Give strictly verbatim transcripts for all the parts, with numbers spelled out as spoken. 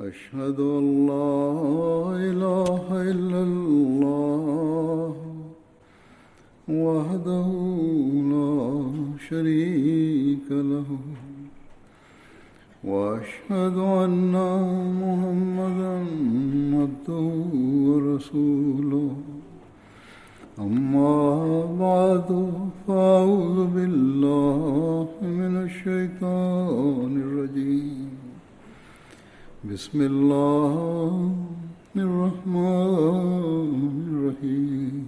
أشهد أن لا إله إلا الله وحده لا شريك له وأشهد أن محمدا عبده ورسوله أما بعد فأعوذ بالله من الشيطان الرجيم بسم الله الرحمن الرحيم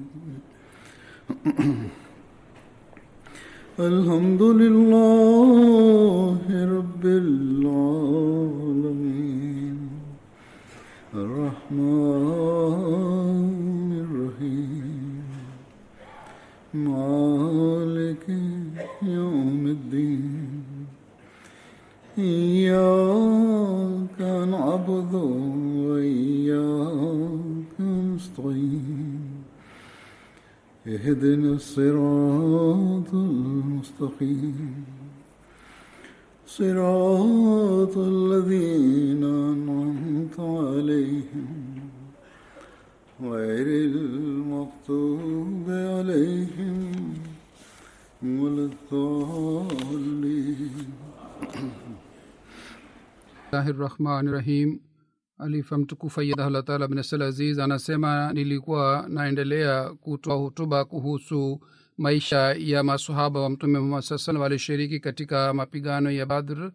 الحمد لله رب العالمين الرحمن الرحيم مالك يوم الدين إياك نعبد وإياك نستعين اهدنا الصراط المستقيم صراط الذين أنعمت عليهم غير المغضوب عليهم ولا الضالين Bismillahirrahmanirrahim. Alifa mtukufu Allah Taala bin Sal Aziz anasema, nilikuwa naendelea kutoa hotuba kuhusu maisha ya maswahaba wa Mtume Muhammad sallallahu alaihi wasallam walishiriki katika mapigano ya Badr,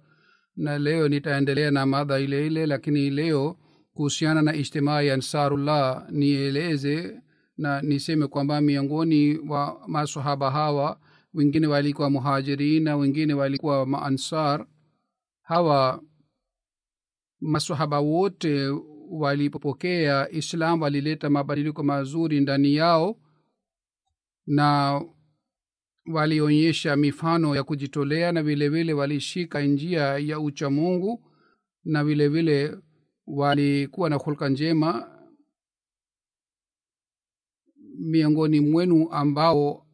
na leo nitaendelea na mada ile ile, lakini leo kuhusiana na ijtimaa ya Ansarullah. Nieleze na niseme kwamba miongoni wa maswahaba hawa wengine walikuwa muhajirin na wengine walikuwa maansar. Hawa maswahaba wote walipopokea Islam walileta mabadiliko mazuri ndani yao, na walionyesha mifano ya kujitolea, na vile vile walishika njia ya ucha Mungu, na vile vile walikuwa na hulka njema. Miongoni mwenu ambao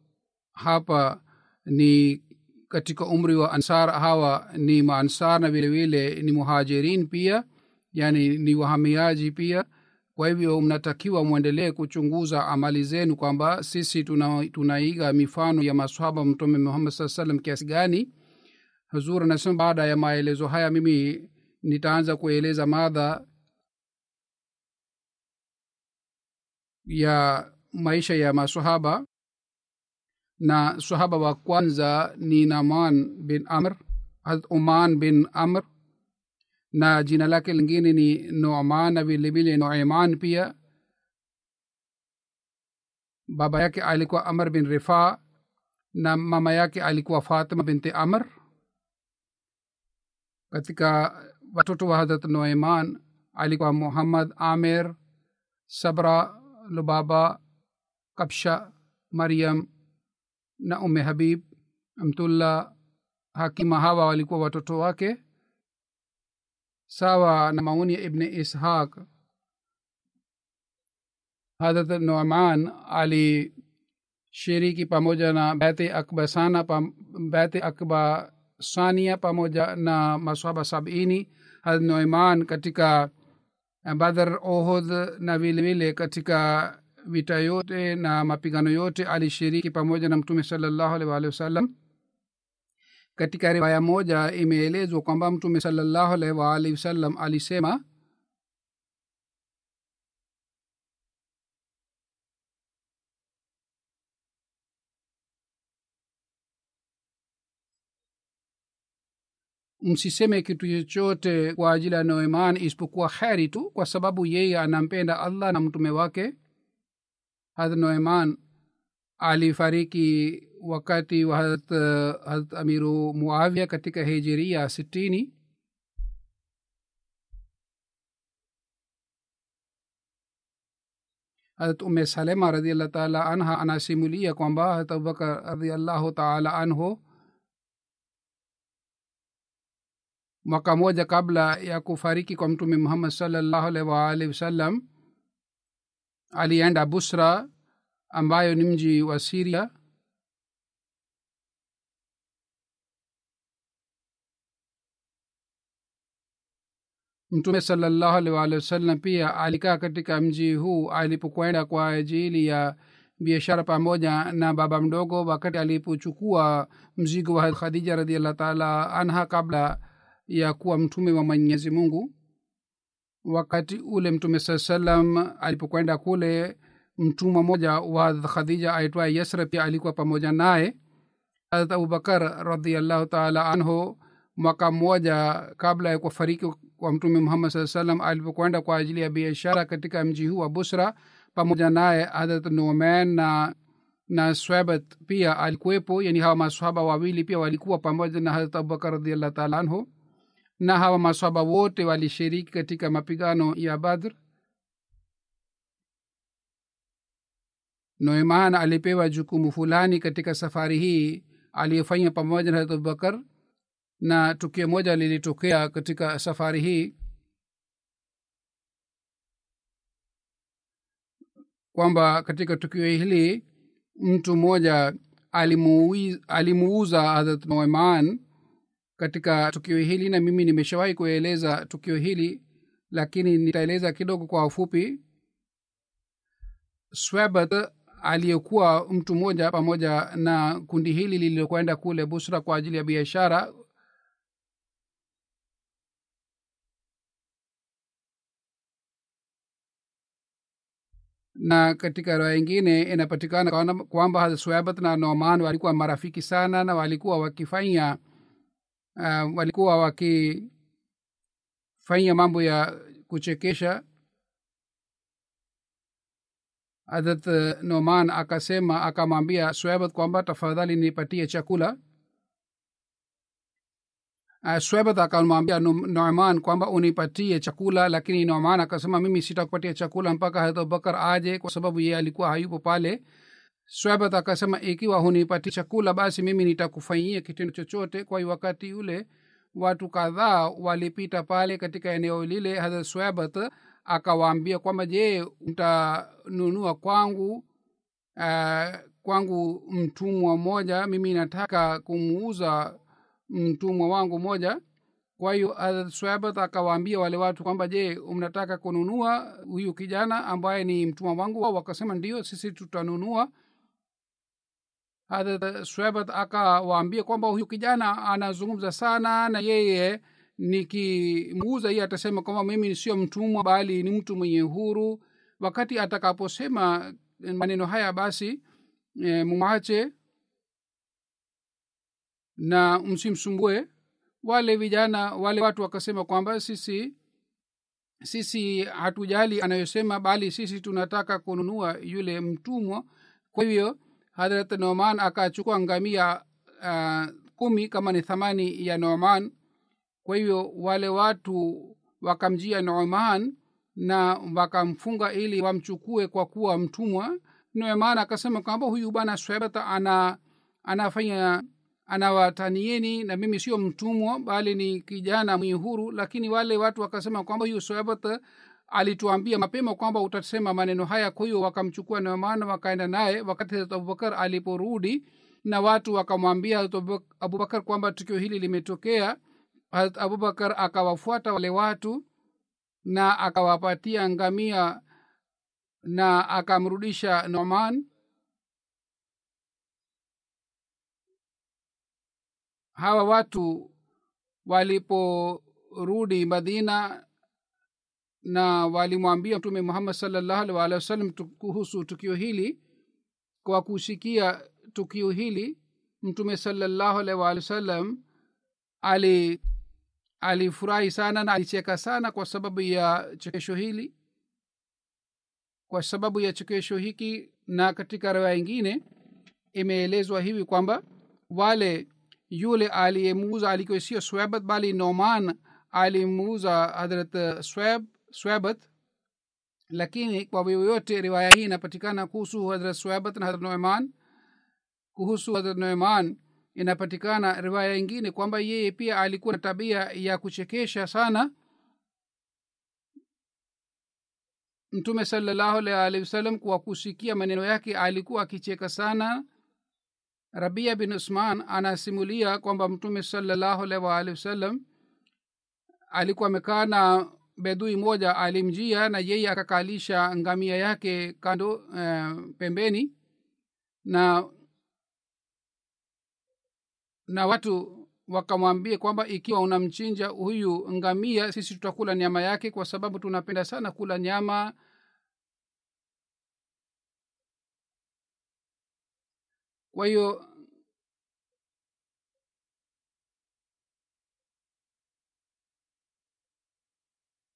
hapa ni katika umri wa ansar, hawa ni maansar na vile vile ni muhajirin pia, yani ni wahamiaji pia. Kwa hivyo mnatakiwa muendelee kuchunguza amali zenu kwamba sisi tuna, tunaiga mifano ya maswahaba Mtume Muhammad sallallahu alaihi wasallam kiasi gani. Huzur anasema, baada ya maelezo haya mimi nitaanza kueleza mada ya maisha ya maswahaba. Na sahaba wa kwanza ni Nu'aiman bin Amr, Hazrat Uman bin Amr, na jina lake lingine ni Nu'aiman na vile vile Nu'aiman pia. Baba yake alikuwa Amr bin Rifa na mama yake alikuwa Fatima binti Amr. Katika watoto wa Hazrat Nu'aiman alikuwa Muhammad, Amir, Sabra, Lubaba, Kabsha, Maryam na ume Habib, Amtullah, Hakima. Hawa walikuwa watoto wake. Sawa na maoni ya Ibn Ishaq, Hazrat Nu'aiman ali shiriki pamoja na Baiti Akbasana pam, Baiti Akbasania pamoja na maswahaba sabini. Hazrat Nu'aiman katika Badr, Uhud na vile vile katika vita yote na mapigano yote alishiriki pamoja na Mtume sallallahu alaihi wasallam. Katika riwaya moja imeelezwa kwamba Mtume sallallahu alaihi wasallam alisema, msiseme kitu chochote kwa ajili ya Nu'aiman isipokuwa khairi tu, kwa sababu yeye anampenda Allah na mtume wake. Hazrat Nu'aiman alifariki wakati wa Hazrat Hazrat Amiru Muawiya katika Hijiria sitini. Hazrat Umm Salama radhiyallahu ta'ala anha anasimulia kwamba Hazrat Abu Bakar radhiyallahu ta'ala anhu mwaka moja kabla ya kufariki kwa Mtume Muhammad sallallahu alaihi wasallam alienda Busra, ambayo ni mji wa Syria. Mtume sallallahu alaihi wasallam pia alikaa katika mji huu alipokwenda kwa ajili ya biashara pamoja na baba mdogo, wakati alipochukua mzigo wa Khadija radhiallahu ta'ala anha kabla ya kuwa mtume wa Mwenyezi Mungu. Wakati ule Mtume sallam alipokwenda kule, mtumwa mmoja wa Khadija aitwaye Yasra pia alikuwa pamoja naye. Hazrat Abu Bakar radhiallahu ta'ala anhu mwaka mmoja kabla ya kufariki kwa Mtume Muhammad sallam alipokwenda kwa ajili ya biashara katika mji huu wa Busra, pamoja naye Hazrat Nu'aiman na na Swabat pia alikuwepo. Yani hawa maswahaba wawili pia walikuwa pamoja na Hazrat Abu Bakar radhiallahu ta'ala anhu, na hawa maswahaba wote walishiriki katika mapigano ya Badr. Nu'aiman alipewa jukumu fulani katika safari hii aliyofanya pamoja na Abu Bakar, na tukio moja lilitokea katika safari hii kwamba katika tukio hili mtu mmoja alimuuza Hazrat Nu'aiman katika tukio hili, na mimi nimeshawahi kueleza tukio hili lakini nitaeleza kidogo kwa ufupi. Swabat aliyekuwa mtu mmoja pamoja na kundi hili lililokwenda kule Busra kwa ajili ya biashara, na katika riwaya nyingine inapatikana kwamba Swabat na Nu'aiman walikuwa marafiki sana, na walikuwa wakifanya uh, walikuwa wakifanya mambo ya kuchekesha. Hazrat Nu'aiman akasema akamwambia Swabat kwamba tafadhali nipatie chakula. Swabat akamwambia Nu'aiman kwamba unipatie chakula, lakini Nu'aiman akasema mimi sitakupatia chakula mpaka Hazrat Abubakar aje, kwa sababu yeye alikuwa hayupo pale. Swabat akasema ikiwa hunipatie chakula basi mimi nitakufanyia kitendo chochote. Kwa hiyo wakati ule watu kadhaa walipita pale katika eneo lile, Hazrat Swabat akawaambia kwamba je, mtanunua kwangu uh, kwangu mtumwa mmoja? Mimi nataka kumuuza mtumwa wangu mmoja. Kwa hiyo Hazrat Swabat akawaambia wale watu kwamba je, mnataka kununua huyu kijana ambaye ni mtumwa wangu? Wao wakasema ndio, sisi tutanunua. Hazrat Swabat akawaambia kwamba huyu kijana anazungumza sana, na yeye nikimuuza yeye atasema kwamba mimi sio mtumwa bali ni mtu mwenye huru. Wakati atakaposema maneno haya basi e, mumwache na msimsumbue. Wale vijana wale watu wakasema kwamba sisi sisi hatujali anayosema, bali sisi tunataka kununua yule mtumwa. Kwa hivyo Hazrat Nu'aiman akachukua ngamia uh, kumi kama ni thamani ya Nu'aiman. Kwa hivyo wale watu wakamjia Nu'aiman na wakamfunga ili wamchukue kwa kuwa mtumwa. Nu'aiman akasema kwamba huyu bwana Swabat ana anafanya anawatanieni, na mimi sio mtumwa bali ni kijana mwenye huru. Lakini wale watu wakasema kwamba huyu Swabat alituambia mapema kwamba utasema maneno haya. Kwa hiyo wakamchukua Nu'aiman wakaenda naye. Wakati Abu Bakar aliporudi na watu wakamwambia Abu Bakar kwamba tukio hili limetokea, Hazrat Abu Bakar akawafuata wale watu na akawapatia ngamia na akamrudisha Nu'aiman. Hawa watu waliporudi Madina na walimwambia Mtume Muhammad sallallahu alaihi wasallam kuhusu tukio hili. Kwa kusikia tukio hili Mtume sallallahu alaihi wasallam ali alifurahi sana na alicheka sana kwa sababu ya chekesho hili kwa sababu ya chekesho hiki. Na katika riwaya nyingine imeelezwa hivi kwamba wale yule aliyemuuza alikuwa sio Swabat bali Nu'aiman alimuuza Hazrat Swab Swabat. Lakini kwa yote riwaya hii inapatikana kuhusu Hazrat Swabat na Hazrat Nu'aiman. Kuhusu Hazrat Nu'aiman inapatikana riwaya nyingine kwamba yeye pia alikuwa na tabia ya kuchekesha sana. Mtume sallallahu alaihi wasallam kwa kusikia maneno yake alikuwa akicheka sana. Rabia bin Usman anasimulia kwamba Mtume sallallahu alaihi wasallam alikuwa amekaa na bedui moja, alimjia na yeye akakalisha ngamia yake kando uh, pembeni na na watu wakamwambia kwamba ikiwa unamchinja huyu ngamia sisi tutakula nyama yake kwa sababu tunapenda sana kula nyama. Kwa hiyo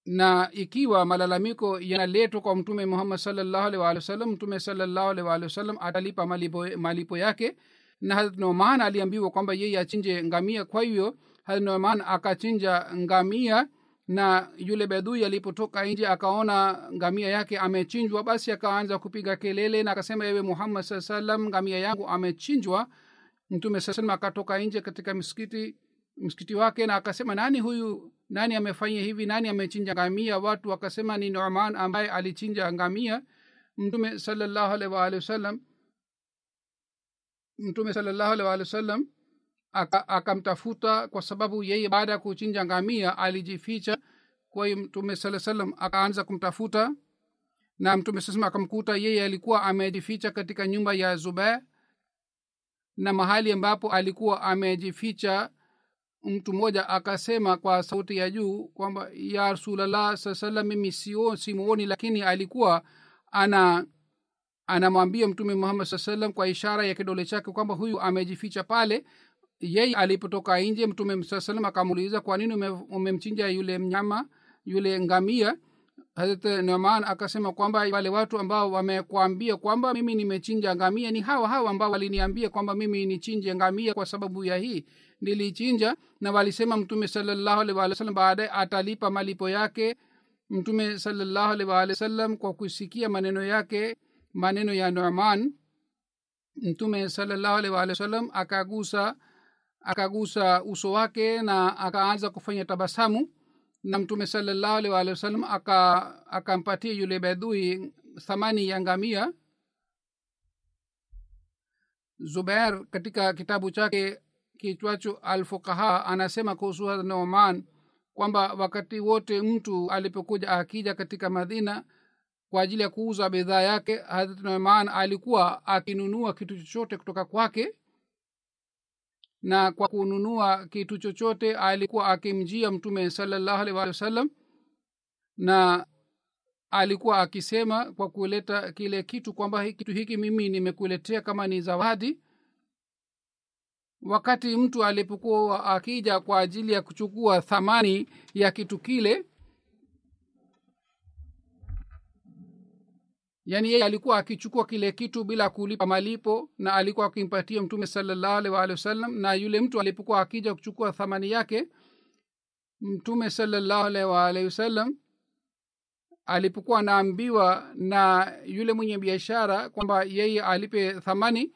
na ikiwa malalamiko yanaletwa kwa Mtume Muhammad sallallahu alaihi wasallam, Mtume sallallahu alaihi wasallam atalipa malipo, malipo yake. Na Hazrat Nu'aiman aliambiwa kwamba yeye achinje ngamia. Kwa hiyo Hazrat Nu'aiman akachinja ngamia, na yule bedui alipotoka nje akaona ngamia yake amechinjwa, basi akaanza kupiga kelele na akasema, ewe Muhammad sallallahu alaihi wasallam, ngamia yangu amechinjwa. Mtume sallallahu alaihi wasallam akatoka nje katika msikiti msikiti wake na akasema, nani huyu? Nani amefanya hivi? Nani amechinja ngamia? Watu wakasema ni Nu'aiman ambaye alichinja ngamia. Mtume sallallahu alaihi wasallam Mtume sallallahu alaihi wasallam akamtafuta, kwa sababu yeye baada kuchinja ngamia alijificha. Kwa hiyo Mtume sallallahu alaihi wasallam akaanza kumtafuta, na Mtume sallallahu alaihi wasallam akamkuta yeye alikuwa amejificha katika nyumba ya Zubair, na mahali ambapo alikuwa amejificha mtu mmoja akasema kwa sauti ya juu kwamba ya Rasulullah sallallahu alaihi wasallam, simuoni. Lakini alikuwa ana anamwambia Mtume Muhammad sallallahu alaihi wasallam kwa ishara ya kidole chake kwamba huyu amejificha pale. Yeye alipotoka nje, Mtume sallallahu alaihi wasallam akamuuliza, kwa nini umemchinja yule mnyama yule ngamia? Hazrat Nu'aiman akasema kwamba wale watu ambao wamekuambia kwamba mimi nimechinja ngamia ni hawa hawa ambao waliniambia kwamba mimi nichinje ngamia, kwa sababu ya hii nilichinja, na walisema Mtume sallallahu alaihi wasallam baadaye atalipa malipo yake. Mtume sallallahu alaihi wasallam kwa kusikia maneno yake, maneno ya Nu'aiman, Mtume sallallahu alaihi wasallam akagusa akagusa uso wake na akaanza kufanya tabasamu. Na Mtume sallallahu alaihi wasallam aka akampatia yule bedui thamani ya ngamia. Zubair katika kitabu chake kiitwacho Al-Fuqaha anasema kuhusu Hazrat Nu'aiman kwamba wakati wote mtu alipokuja akija katika Madina kwa ajili ya kuuza bidhaa yake, Hazrat Nu'aiman alikuwa akinunua kitu chochote kutoka kwake, na kwa kununua kitu chochote alikuwa akimjia Mtume sallallahu alaihi wasallam, na alikuwa akisema kwa kuleta kile kitu kwamba hiki kitu hiki mimi nimekuletea kama ni zawadi. Wakati mtu alipokuwa akija kwa ajili ya kuchukua thamani ya kitu kile, yani yeye alikuwa akichukua kile kitu bila kulipa malipo, na alikuwa akimpatia Mtume sallallahu alaihi wasallam. Na yule mtu alipokuwa akija kuchukua thamani yake, Mtume sallallahu alaihi wasallam alipokuwa anaambiwa na yule mwenye biashara kwamba yeye alipe thamani,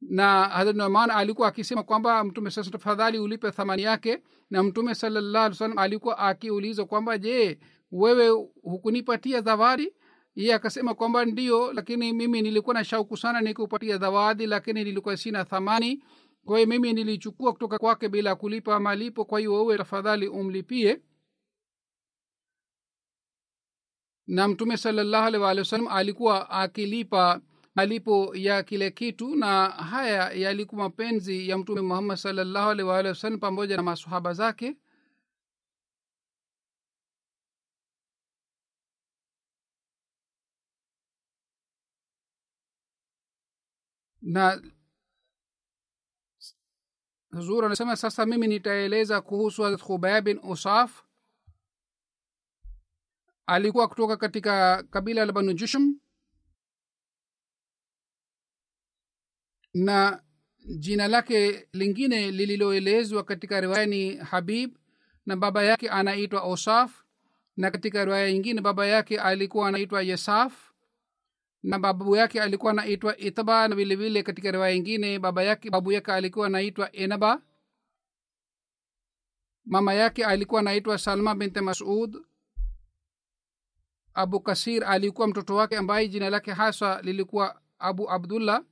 na Hazrat Nu'aiman alikuwa akisema kwamba Mtume sallallahu alaihi wasallam, tafadhali ulipe thamani yake. Na Mtume sallallahu alaihi wasallam alikuwa akiuliza kwamba, je, wewe hukunipatia zawadi? Yeye akasema kwamba ndio, lakini mimi nilikuwa na shauku sana nikupatia zawadi, lakini nilikuwa sina thamani. Kwa hiyo mimi nilichukua kutoka kwake bila kulipa malipo, kwa hiyo wewe tafadhali umlipie. Na Mtume sallallahu alaihi wasallam alikuwa akilipa malipo ya kile kitu, na haya yalikuwa mapenzi ya Mtume Muhammad sallallahu alaihi wasallam pamoja na maswahaba zake. Na Huzur anasema, sasa mimi nitaeleza kuhusu Hazrat Khubayb bin Osaf. Alikuwa kutoka katika kabila la Banu Jushum, na jina lake lingine lililoelezwa katika riwaya ni Habib, na baba yake anaitwa Osaf, na katika riwaya nyingine baba yake alikuwa anaitwa Yasaf, na babu yake alikuwa anaitwa Itba, na vile vile katika riwaya nyingine baba yake babu yake alikuwa anaitwa Enaba. Mama yake alikuwa anaitwa Salma binti Mas'ud. Abu Kasir alikuwa mtoto wake ambaye jina lake hasa lilikuwa Abu Abdullah,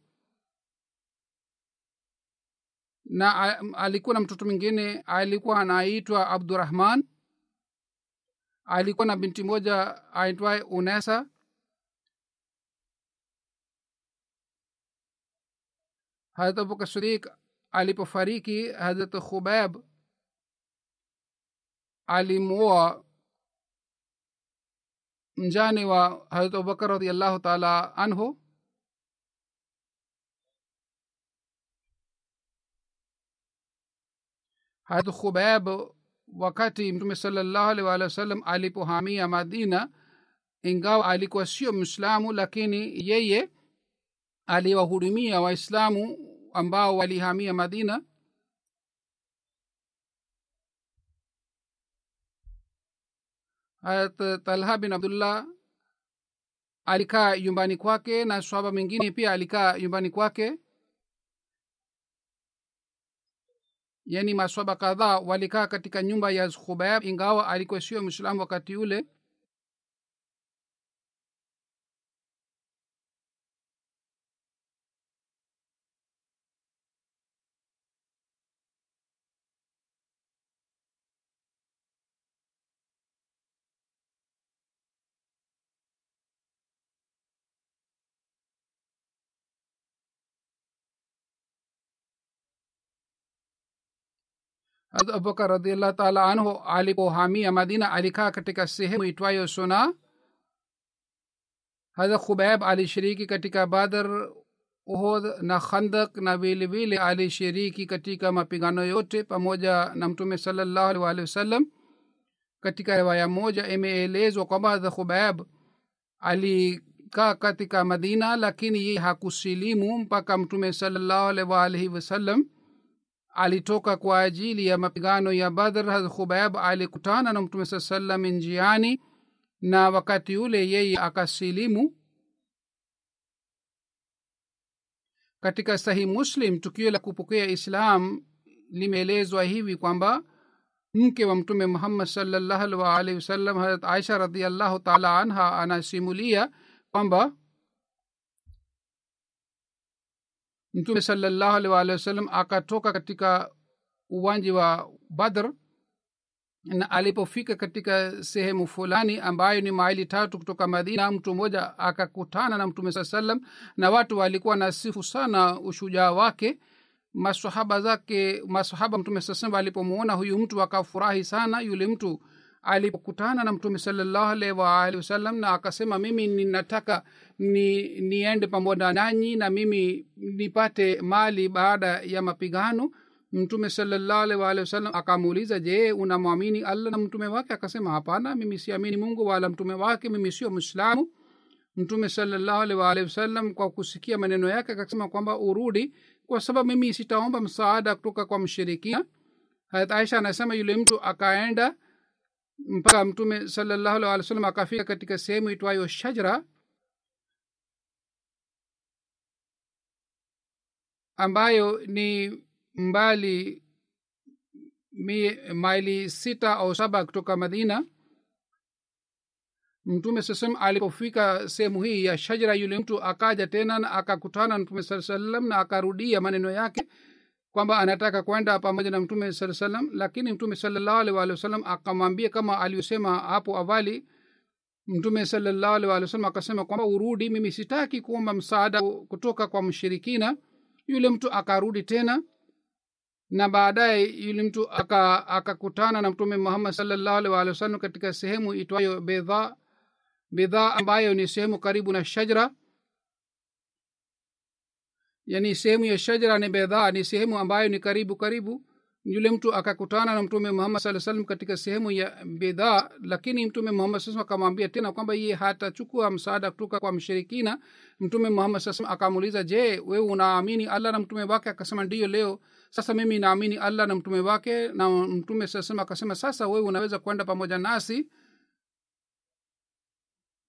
na alikuwa na mtoto mwingine alikuwa anaitwa Abdurrahman. alikuwa na binti moja aitwaye Unasa. Hazrat Abu Bakar Siddiq alipofariki, Hazrat Khubayb alimwoa mjane wa Hazrat Abu Bakar radhiyallahu ta'ala anhu. Hazrat Khubayb wakati Mtume sallallahu alaihi wa sallam alipohamia Madina, ingawa alikuwa sio Muislamu, lakini yeye aliwahudumia Waislamu ambao walihamia Madina. Hazrat Talha bin Abdullah alikaa nyumbani kwake na sahaba mwingine pia alikaa nyumbani kwake, yani maswaba kadhaa walikaa katika nyumba ya Khubayb, ingawa alikuwa sio Muislamu wakati ule. Abu Bakar radhiyallahu ta'ala anhu alipohamia Madina alikaa katika sehemu itwayo Suna. Hazrat Khubayb alishiriki katika Badr, Uhud na Khandaq, na vile vile alishiriki katika mapigano yote pamoja na Mtume sallallahu alaihi wasallam. Katika riwaya moja imeelezwa kwamba Hazrat Khubayb alikaa katika Madina, lakini yeye hakusilimu mpaka Mtume sallallahu alaihi wasallam alitoka kwa ajili ya mapigano ya Badr. Hazrat Khubayb alikutana na Mtume sallallahu alaihi wasallam njiani, na wakati ule yeye akasilimu. Katika Sahih Muslim tukio la kupokea Islam limeelezwa hivi kwamba mke wa Mtume Muhammad sallallahu alaihi wasallam, Hazrat Aisha radhiyallahu ta'ala anha, anasimulia kwamba Mtume sallallahu alaihi wasallam akatoka katika uwanja wa Badr, na alipofika katika sehemu fulani ambayo ni maili tatu kutoka Madina, mtu mmoja akakutana na Mtume sallallahu alaihi wasallam, na watu walikuwa nasifu sana ushujaa wake. Maswahaba zake maswahaba Mtume sallallahu alaihi wasallam walipomuona huyu mtu wakafurahi sana. Yule mtu alipokutana na Mtume sallallahu alaihi wasallam na akasema, mimi ninataka ni niende pamoja nanyi na mimi nipate mali baada ya mapigano. Mtume sallallahu alaihi wasallam akamuuliza, je, unamwamini Allah na mtume wake? Akasema, hapana, mimi siamini Mungu wala mtume wake, mimi sio Muislamu. Mtume sallallahu alaihi wasallam kwa kusikia maneno yake akasema kwamba urudi, kwa sababu mimi sitaomba msaada kutoka kwa mshirikina. Hazrat Aisha anasema yule mtu akaenda mpaka Mtume sallallahu alaihi wasallam akafika katika sehemu itwayo Shajara, ambayo ni mbali maili sita au saba kutoka Madina. Mtume sallallahu alaihi wasallam alipofika sehemu hii ya Shajara, yule mtu akaja tena na akakutana na Mtume sallallahu alaihi wasallam na akarudia maneno yake kwamba anataka kwenda pamoja na Mtume sallallahu alaihi wasallam. Lakini Mtume sallallahu alaihi wasallam akamwambia kama aliyosema hapo awali. Mtume sallallahu alaihi wasallam akasema kwamba urudi, mimi sitaki kuomba msaada kutoka kwa mshirikina. Yule mtu akarudi tena, na baadaye yule mtu akakutana na Mtume Muhammad sallallahu alaihi wasallam katika sehemu itwayo Bidha Bidha ambayo ni sehemu karibu na Shajara. Yani sehemu ya Shajara ni Bidha, ni sehemu ambayo ni karibu karibu. Yule mtu akakutana na Mtume Muhammad sallallahu alaihi wasallam katika sehemu ya Bidha, lakini Mtume Muhammad sallallahu alaihi wasallam akamwambia tena kwamba yeye hatachukua msaada kutoka kwa mshirikina. Mtume Muhammad sallallahu alaihi wasallam akamuuliza, je, wewe unaamini Allah na mtume wake? Akasema, ndio. Leo sasa mimi naamini Allah na mtume wake. Na Mtume sallallahu alaihi wasallam akasema, sasa wewe unaweza kwenda pamoja nasi.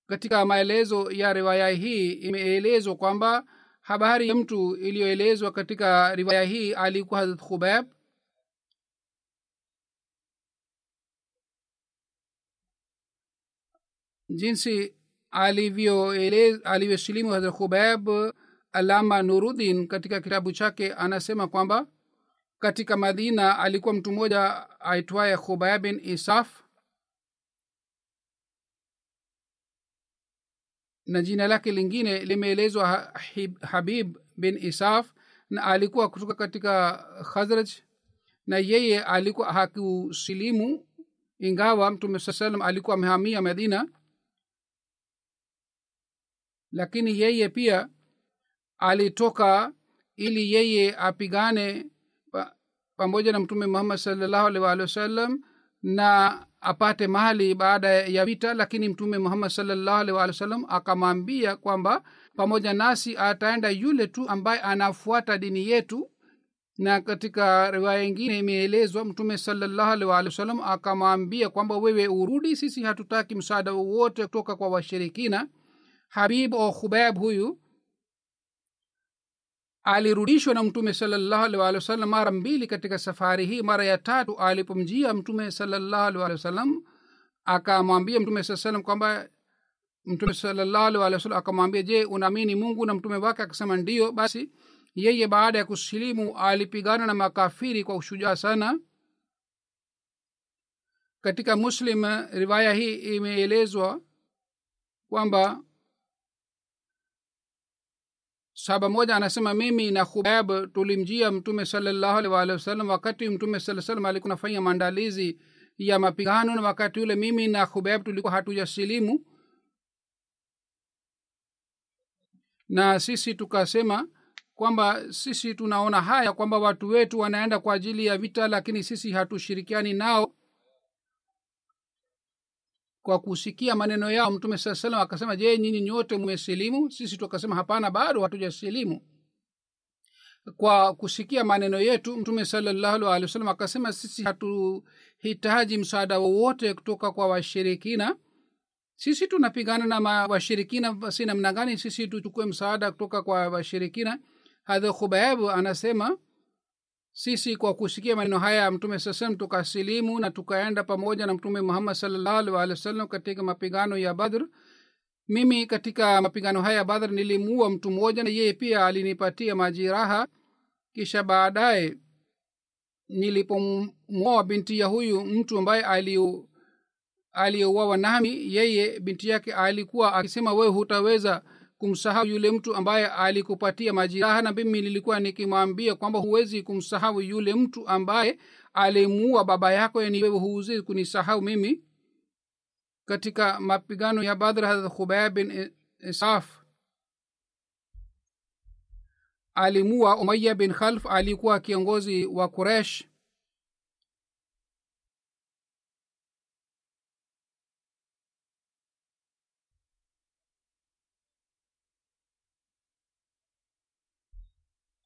Katika maelezo ya riwaya hii imeelezwa kwamba habari ya mtu iliyoelezwa katika riwaya hii alikuwa Hazrat Khubayb. Jinsi alivyoeleza alivyosilimu Hazrat Khubayb, Alama Nuruddin katika kitabu chake anasema kwamba katika Madina alikuwa mtu mmoja aitwaye Khubayb bin Isaf. na jina lake lingine limeelezwa Habib bin Isaf, na alikuwa kutoka katika Khazraj, na yeye alikuwa hakusilimu ingawa Mtume sallam alikuwa amehamia Madina, lakini yeye pia alitoka ili yeye apigane pamoja na Mtume Muhammad sallallahu alaihi wasallam na apate mahali baada ya vita. Lakini Mtume Muhammad sallallahu alaihi wasallam akamwambia kwamba pamoja nasi ataenda yule tu ambaye anafuata dini yetu, na katika riwaya nyingine imeelezwa Mtume sallallahu alaihi wasallam akamwambia kwamba wewe urudi, sisi hatutaki msaada wowote kutoka kwa washirikina. Habib au Khubayb huyu alirudishwa na Mtume sallallahu alaihi wasallam mara mbili katika safari hii. Mara ya tatu alipomjia Mtume sallallahu alaihi wasallam akamwambia Mtume sallallahu alaihi wasallam kwamba Mtume sallallahu alaihi wasallam akamwambia, je, unaamini Mungu na mtume wake? Akasema ndio. Basi yeye baada ya kusilimu alipigana na makafiri kwa ushujaa sana. Katika Muslim riwaya hii imeelezwa kwamba sahaba mmoja anasema, mimi na Khubayb tulimjia Mtume sallallahu alaihi wasallam wakati Mtume sallallahu alaihi wasallam alikuwa anafanya maandalizi ya mapigano, na wakati ule mimi na Khubayb tulikuwa hatujasilimu, na sisi tukasema kwamba sisi tunaona haya kwamba watu wetu wanaenda kwa ajili ya vita, lakini sisi hatushirikiani nao. Kwa kusikia maneno yao Mtume sallallahu alaihi wasallam akasema, je, nyinyi nyote mmesilimu? Sisi tukasema hapana, bado hatujasilimu. Kwa kusikia maneno yetu Mtume sallallahu alaihi wasallam akasema, sisi hatuhitaji msaada wowote kutoka kwa washirikina, sisi tunapigana na washirikina, basi namna gani sisi tuchukue msaada kutoka kwa washirikina? Hadha Khubayb anasema, sisi kwa kusikia maneno haya Mtume sallam tukasilimu na tukaenda pamoja na Mtume Muhammad sallallahu alaihi wasallam katika mapigano ya Badr. Mimi katika mapigano haya Badr nilimuua mtu mmoja, na yeye pia alinipatia majeraha. Kisha baadaye nilipomuoa binti ya huyu mtu ambaye aliu aliuawa nami, yeye binti yake alikuwa akisema, wewe hutaweza kumsahau yule mtu ambaye alikupatia majeraha, na mimi nilikuwa nikimwambia kwamba huwezi kumsahau yule mtu ambaye alimuua baba yako, yani wewe huwezi kunisahau mimi. Katika mapigano ya Badr, Hazrat Khubayb bin Isaf alimuua Umayya bin Khalaf, alikuwa kiongozi wa Quraysh.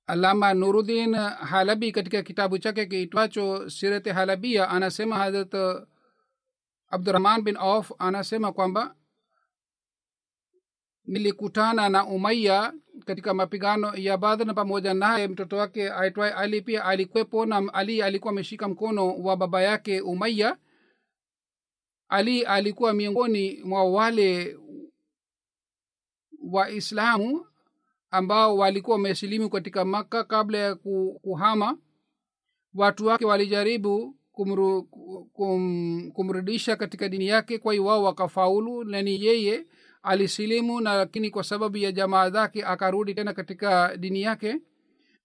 Allama Nuruddin Halabi katika kitabu chake kiitwacho Sirat Halabia anasema, Hazrat Abdurrahman bin Awf anasema kwamba nilikutana na Umayya katika mapigano ya Badr, na pamoja naye mtoto wake aitwaye Ali pia alikuwepo, na Ali alikuwa ameshika mkono wa baba yake Umayya. Ali alikuwa miongoni mwa wale Waislamu ambao walikuwa wamesilimu katika Makka kabla ya kuhama. Watu wake walijaribu kumru, kum, kumrudisha katika dini yake, kwa hiyo wao wakafaulu, na ni yeye alisilimu, na lakini kwa sababu ya jamaa zake akarudi tena katika dini yake.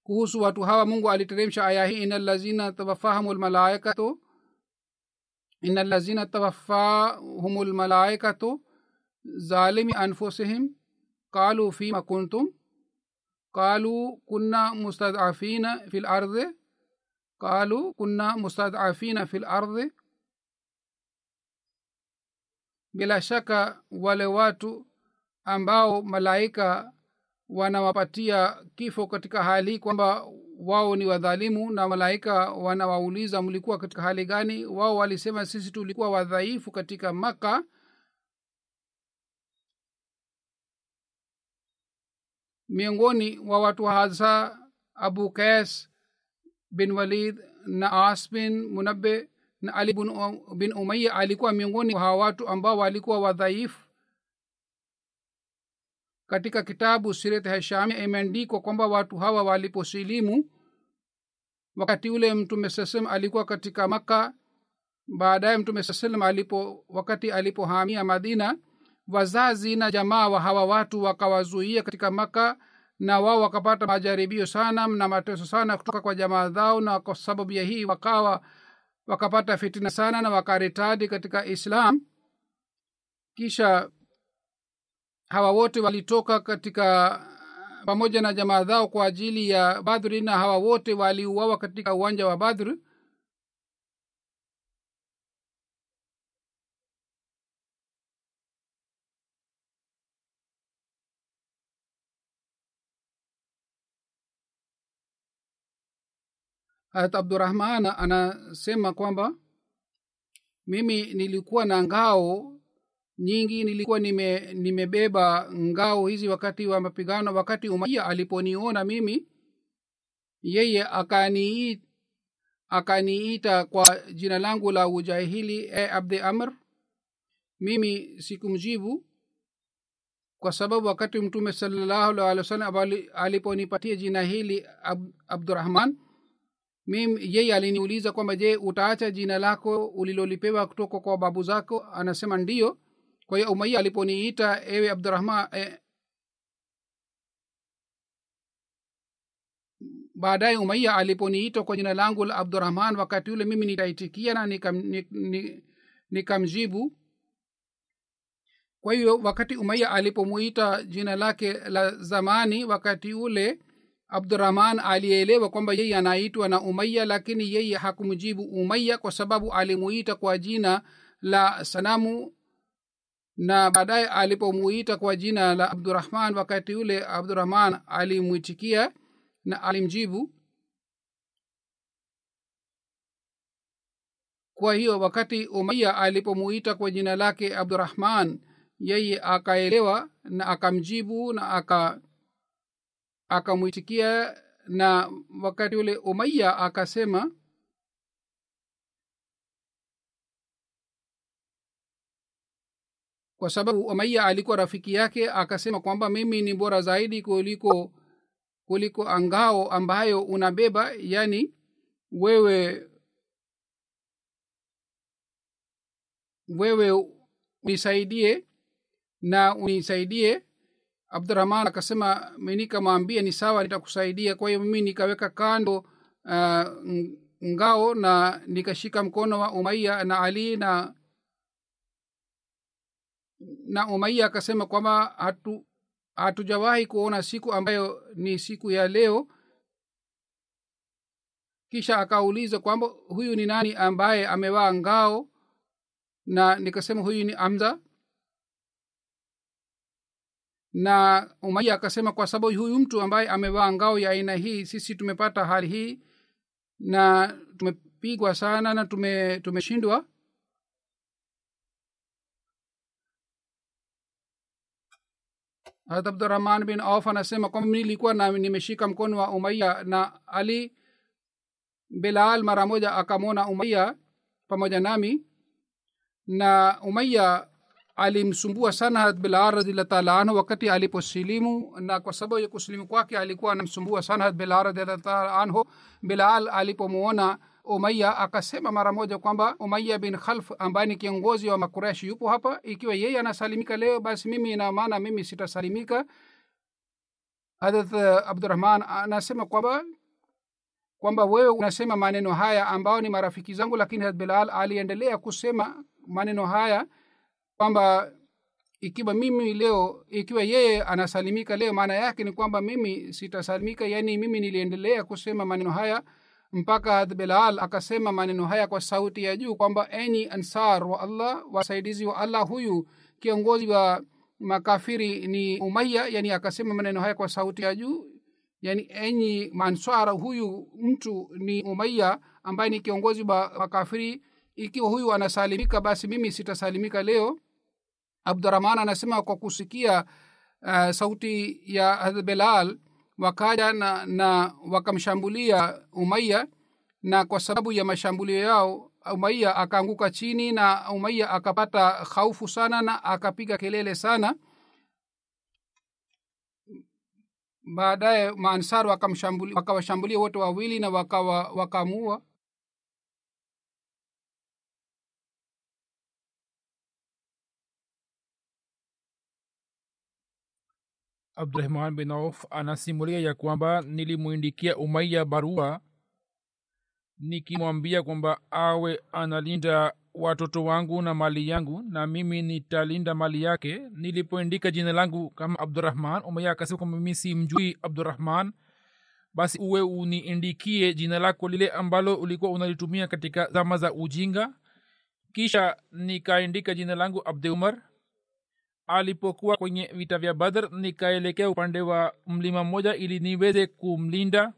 Kuhusu watu hawa Mungu aliteremsha aya hii, innal lazina tawaffahumul malaikatu innal lazina tawaffahumul malaikatu zalimi anfusihim qalu fima kuntum قالوا كنا مستضعفين في الأرض قالوا كنا مستضعفين في الأرض. Bila shaka wale watu ambao malaika wanawapatia kifo katika hali kwamba wao ni wadhalimu, na malaika wanawauliza mlikuwa katika hali gani, wao walisema sisi tulikuwa wadhaifu katika Makka. Miongoni wa watu haza Abu Qais bin Walid na As bin Munabbe na Ali bin Umayya alikuwa miongoni wa watu ambao walikuwa wadhaifu. Katika kitabu Sirat Hishami imeandikwa kwamba watu hawa waliposilimu, wakati ule Mtume sallam alikuwa katika Makka. Baadaye Mtume sallam alipo wakati alipohamia Madina, wazazi na jamaa wa hawa watu wakawazuia katika Maka, na wao wakapata majaribio sana na mateso sana kutoka kwa jamaa zao, na kwa sababu ya hii wakawa wakapata fitina sana na wakaritadi katika Islam. Kisha hawa wote walitoka katika pamoja na jamaa zao kwa ajili ya Badri, na hawa wote waliuawa katika uwanja wa Badr. Hata Abdurrahman anasema kwamba mimi nilikuwa na ngao nyingi, nilikuwa nime, nimebeba ngao hizi wakati wa mapigano. Wakati Umayya aliponiona mimi, yeye akani akaniita kwa jina langu la ujahili, e Abd Amr. Mimi sikumjibu kwa sababu wakati Mtume sallallahu alaihi wasallam aliponipatia jina hili Abdurrahman, mimi yeye aliniuliza kwamba je, utaacha jina lako ulilolipewa kutoka kwa babu zako? Anasema ndio. Kwa hiyo Umayya aliponiita ewe Abdurrahman, eh, baadaye Umayya aliponiita kwa jina langu la Abdurrahman, wakati ule mimi nitaitikia na nikam, nikamjibu. Kwa hiyo wakati Umayya alipomuita jina lake la zamani, wakati ule Abdurrahman alielewa kwamba yeye anaitwa na Umayya, lakini yeye hakumjibu Umayya kwa sababu alimuita kwa jina la sanamu. Na baadaye alipomuita kwa jina la Abdurrahman, wakati ule Abdurrahman alimuitikia na alimjibu. Kwa hiyo wakati Umayya alipomuita kwa jina lake Abdurrahman, yeye akaelewa na akamjibu na aka akamuitikia. Na wakati ule Umayya akasema, kwa sababu Umayya alikuwa rafiki yake, akasema kwamba mimi ni bora zaidi kuliko kuliko angao ambayo unabeba, yani wewe wewe unisaidie na unisaidie. Abdurrahman akasema mimi kama ambia ni sawa, nitakusaidia. Kwa hiyo mimi nikaweka kando uh, ngao na nikashika mkono wa Umayya na Ali, na na Umayya akasema kwamba hatu hatujawahi kuona siku ambayo ni siku ya leo. Kisha akauliza kwamba huyu ni nani ambaye amevaa ngao, na nikasema huyu ni Hamza. Na Umayya akasema kwa sababu huyu mtu ambaye amevaa ngao ya aina hii, sisi tumepata hali hii na tumepigwa sana na tume tumeshindwa. Hata Abdurrahman bin Awf anasema kwamba nilikuwa na nimeshika mkono wa Umayya na Ali. Bilal mara moja akamwona Umayya pamoja nami, na Umayya alimsumbua sana Hazrat Bilal radhiyallahu ta'ala anhu wakati aliposilimu, na kwa sababu ya kusilimu kwake alikuwa anamsumbua sana Hazrat Bilal radhiyallahu ta'ala anhu. Bilal alipomuona Umayya akasema mara moja kwamba Umayya bin Khalaf ambaye ni kiongozi wa Makuraishi yupo hapa, ikiwa yeye anasalimika leo basi mimi ina maana mimi sitasalimika. Hazrat Abdurrahman anasema kwamba kwamba wewe unasema maneno haya ambao ni marafiki zangu, lakini Hazrat Bilal aliendelea kusema maneno haya kwamba ikiwa mimi leo ikiwa yeye anasalimika leo maana yake ni kwamba mimi sitasalimika, yani mimi niliendelea kusema maneno haya mpaka Bilal akasema maneno haya kwa sauti ya juu kwamba enyi ansar wa Allah, wasaidizi wa Allah, huyu kiongozi wa makafiri ni Umayya. Yani akasema maneno haya kwa sauti ya juu, yani enyi mansara, huyu mtu ni Umayya ambaye ni kiongozi wa makafiri, ikiwa huyu anasalimika basi mimi sitasalimika leo. Abdurrahman anasema kwa kusikia uh, sauti ya Hazrat Bilal wakaja na, na wakamshambulia Umayya, na kwa sababu ya mashambulio yao Umayya akaanguka chini, na Umayya akapata hofu sana na akapiga kelele sana. Baadaye maansar wakamshambulia wakawashambulia wote wawili na wakawa wakamua. Abdurrahman bin Awf anasimulia ya kwamba nilimwindikia Umayya barua nikimwambia kwamba awe analinda watoto wangu na mali yangu na mimi nitalinda mali yake. Nilipoandika jina langu kama Abdurrahman, Umayya akasema kwamba mimi si mjui Abdurrahman, basi uwe uniindikie jina lako lile ambalo ulikuwa unalitumia katika zama za ujinga. Kisha nikaandika jina langu Abd Umar. Alipokuwa kwenye vita vya Badr nikaelekea upande wa mlima mmoja ili niweze kumlinda.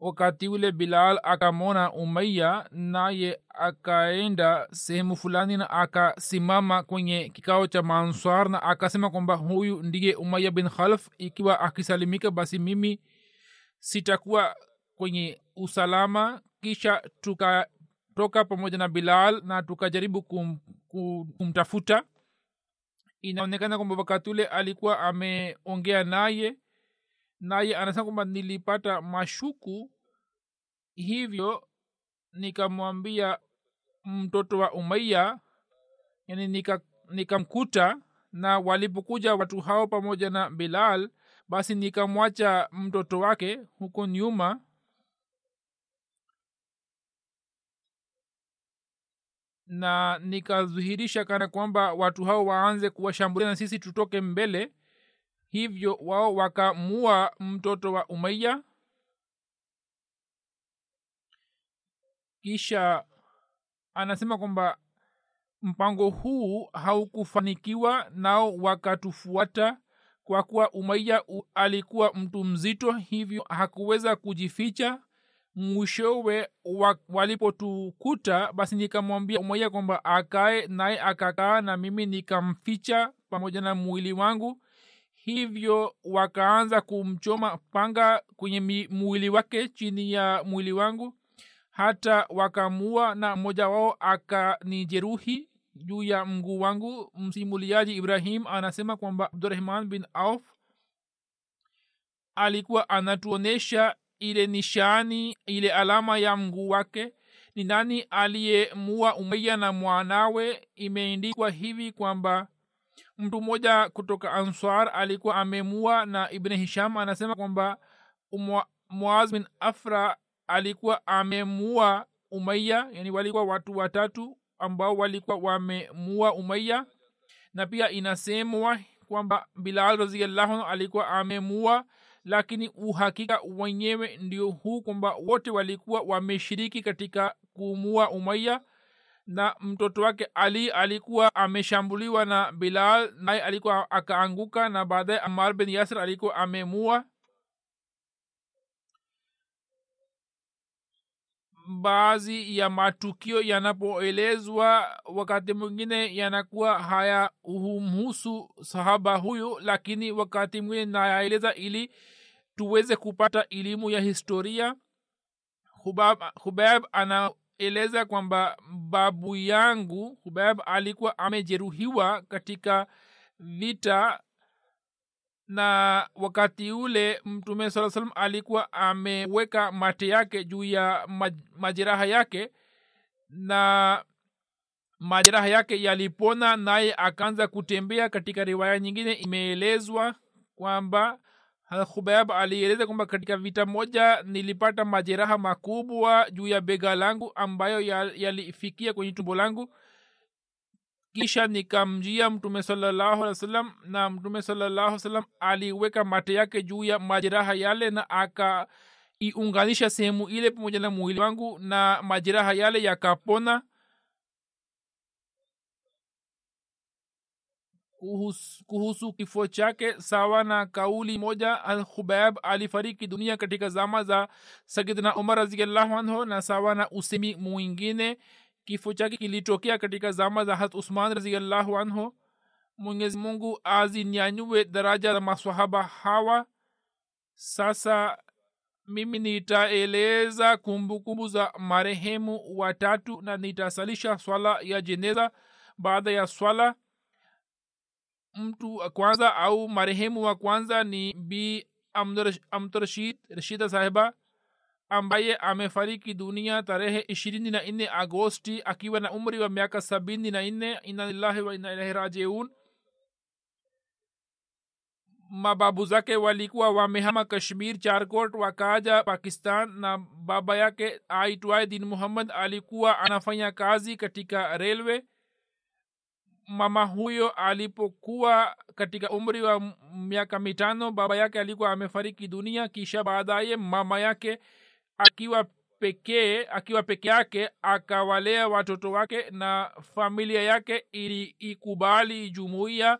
Wakati ule Bilal akamwona Umayya, naye akaenda sehemu fulani na akasimama kwenye kikao cha Manswar na akasema kwamba huyu ndiye Umayya bin Khalaf, ikiwa akisalimika basi mimi sitakuwa kwenye usalama. Kisha tukatoka pamoja na Bilal na tukajaribu kum, kum, kumtafuta. Inaonekana kwamba wakati ule alikuwa ameongea naye naye anasema kwamba nilipata mashuku, hivyo nikamwambia mtoto wa Umayya, yani nika nikamkuta. Na walipokuja watu hao pamoja na Bilal, basi nikamwacha mtoto wake huko nyuma. Na nikadhihirisha kana kwamba watu hao waanze kuwashambulia na sisi tutoke mbele, hivyo wao wakamua mtoto wa Umayya. Kisha anasema kwamba mpango huu haukufanikiwa, nao wakatufuata kwa kuwa Umayya alikuwa mtu mzito, hivyo hakuweza kujificha. Mwishowe walipotukuta, basi nikamwambia Umayya kwamba akae, naye akakaa na mimi nikamficha pamoja na mwili wangu. Hivyo wakaanza kumchoma panga kwenye mwili wake chini ya mwili wangu hata wakamua, na mmoja wao akanijeruhi juu ya mguu wangu. Msimuliaji Ibrahim anasema kwamba Abdurrahman bin Awf alikuwa anatuonesha ile nishani, ile alama ya mguu wake, ni nani aliyemua Umayya na mwanawe. Imeandikwa hivi kwamba mtu mmoja kutoka Ansar alikuwa amemua, na Ibn Hisham anasema kwamba Muaz bin Afra alikuwa amemua Umayya. Yani walikuwa watu watatu ambao walikuwa wamemua Umayya. Na pia inasemwa kwamba Bilal radhiyallahu anhu alikuwa amemua, lakini uhakika wenyewe ndio huu kwamba wote walikuwa wameshiriki katika kumua Umayya. Na mtoto wake Ali alikuwa ameshambuliwa na Bilal, naye alikuwa akaanguka, na baadaye Ammar bin Yasir alikuwa amemua. Baadhi ya matukio yanapoelezwa wakati mwingine yanakuwa haya humhusu sahaba huyu, lakini wakati mwingine nayaeleza ili tuweze kupata elimu ya historia. Khubayb, Khubayb ana eleza kwamba babu yangu Khubayb alikuwa amejeruhiwa katika vita, na wakati ule Mtume sallallahu alaihi wasallam alikuwa ameweka mate yake juu ya majeraha yake, na majeraha yake yalipona naye akaanza kutembea. Katika riwaya nyingine imeelezwa kwamba Khubayb alieleza kwamba katika vita moja nilipata majeraha makubwa juu ya bega langu ambayo yalifikia kwenye tumbo langu. Kisha nikamjia Mtume sallallahu alaihi wasallam, na Mtume sallallahu alaihi wasallam aliweka mate yake juu ya majeraha yale na akaiunganisha sehemu ile pamoja na mwili wangu, na majeraha yale yakapona. Kuhusu, kuhusu kifo chake, sawa na kauli moja, Al-Khubayb alifariki dunia katika zama za Sayyidina Umar radhiyallahu anhu, na sawa na usemi mwingine kifo chake kilitokea katika zama za Hazrat Uthman radhiyallahu anhu. Mwenyezi Mungu azinyanyue daraja za maswahaba hawa. Sasa mimi nitaeleza kumbukumbu za marehemu watatu na nitasalisha swala ya jeneza. Baada ya swala, mtu wa kwanza au marehemu wa kwanza ni Bi Amtarshid Rashida sahiba ambaye amefariki dunia tarehe ishirini na nne Agosti akiwa na umri wa miaka sabini na nne. Inna lillahi wa inna ilaihi rajiun. mababu zake walikuwa wamehama Kashmir, Charkot, wakaja Pakistan, na baba yake aitwaye Din Muhammad alikuwa anafanya kazi katika railway. Mama huyo alipokuwa katika umri wa miaka mitano baba yake alikuwa amefariki dunia. Kisha baadaye mama yake akiwa pekee akiwa peke yake akawalea watoto wake, na familia yake iliikubali jumuiya